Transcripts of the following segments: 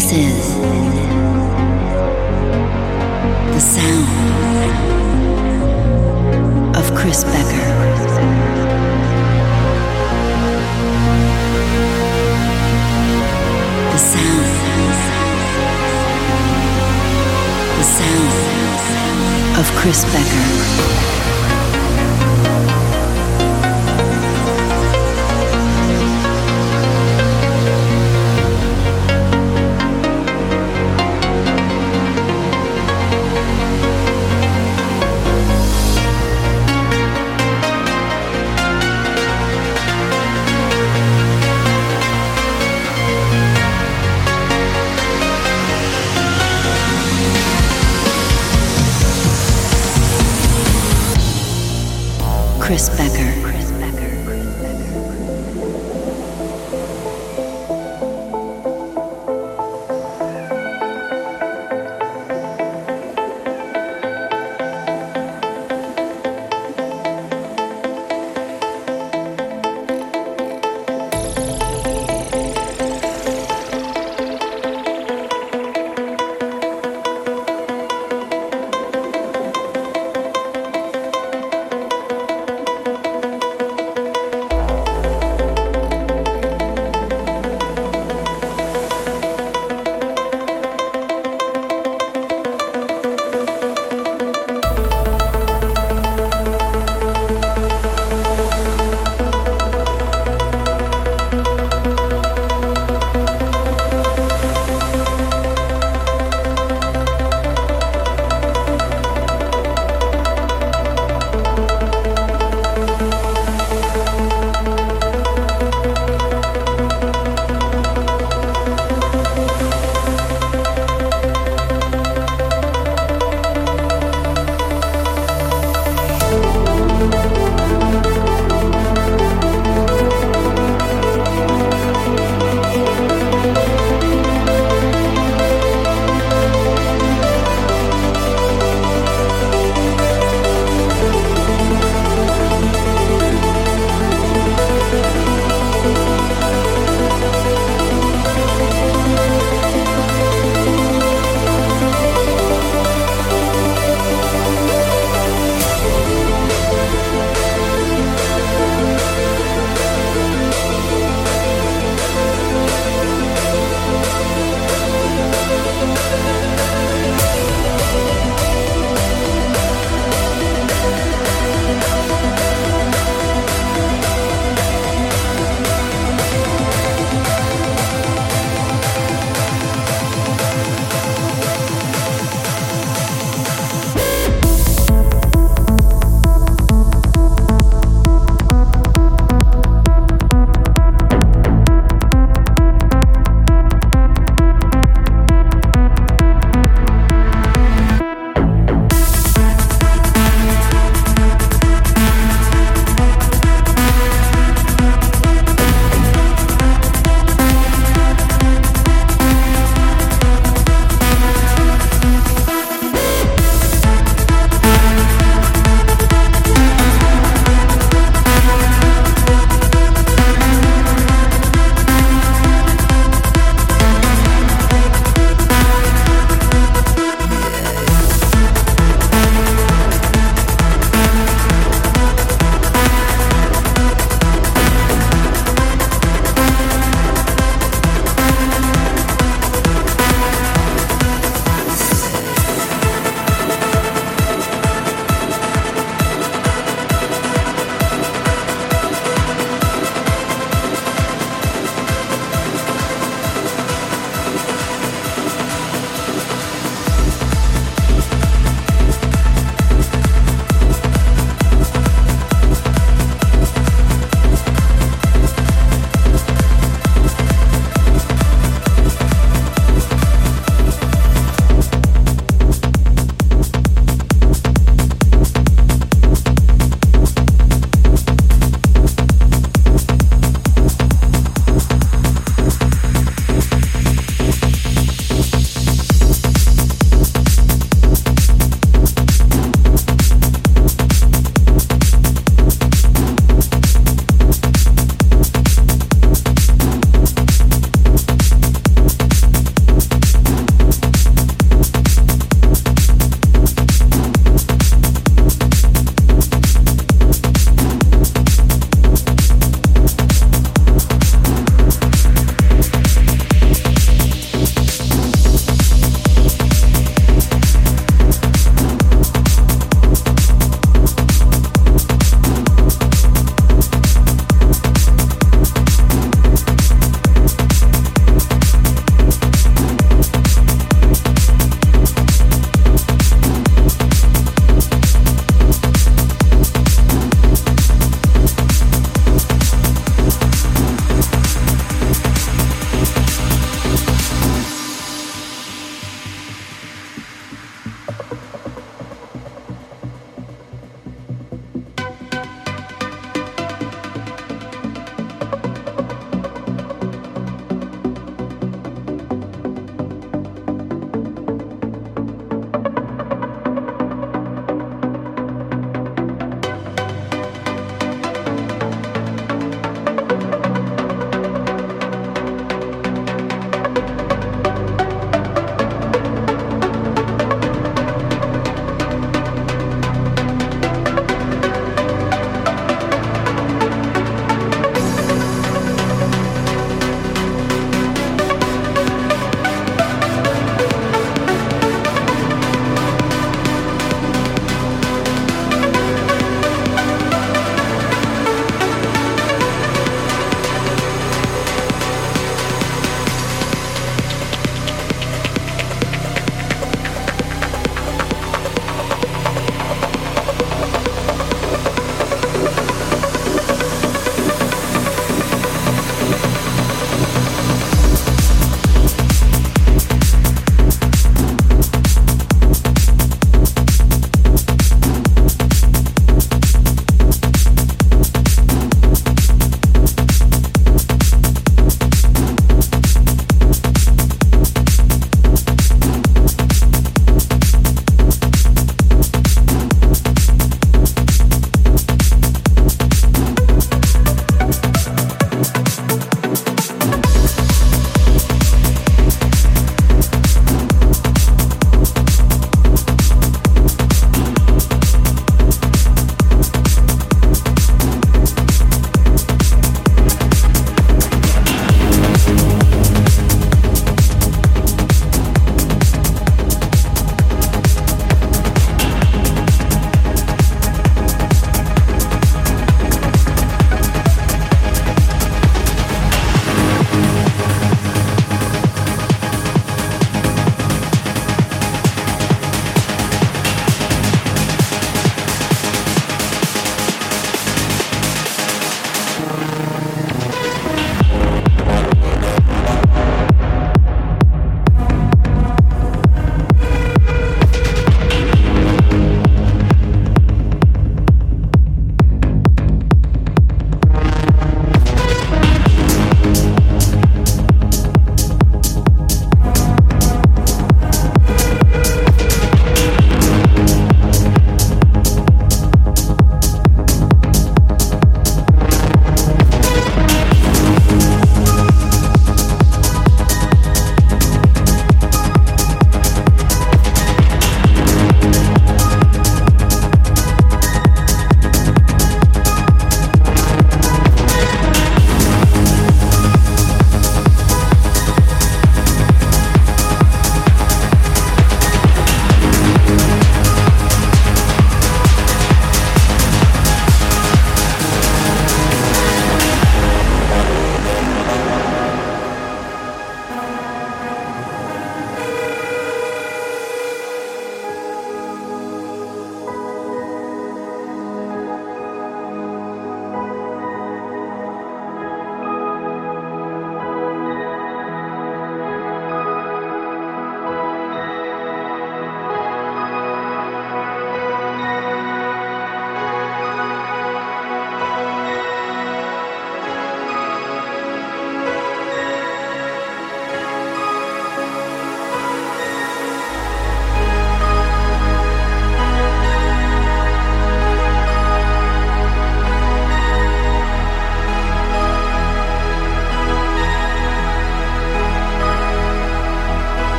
This is the sound of Chris Bekker. The sound of Chris Bekker. Chris Bekker.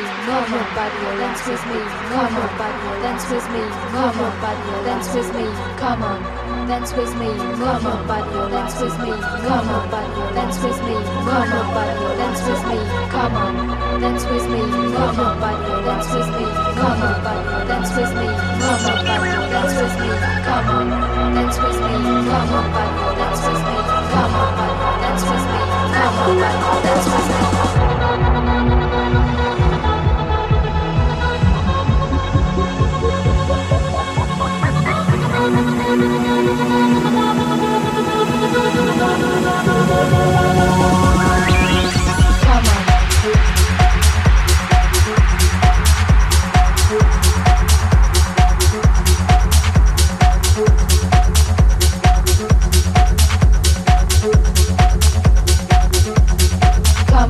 move your body, dance with me, move your body, dance with me, move your body, dance with me, come on, dance with me, move your body, dance with me, move your body, dance with me, move your body, dance with me, come on, dance with me, move your body, dance with me, move your body, dance with me, move your body, dance with me, come on, dance with me, move your body, dance with me, come on, dance with me, move your body, dance with me. Come on,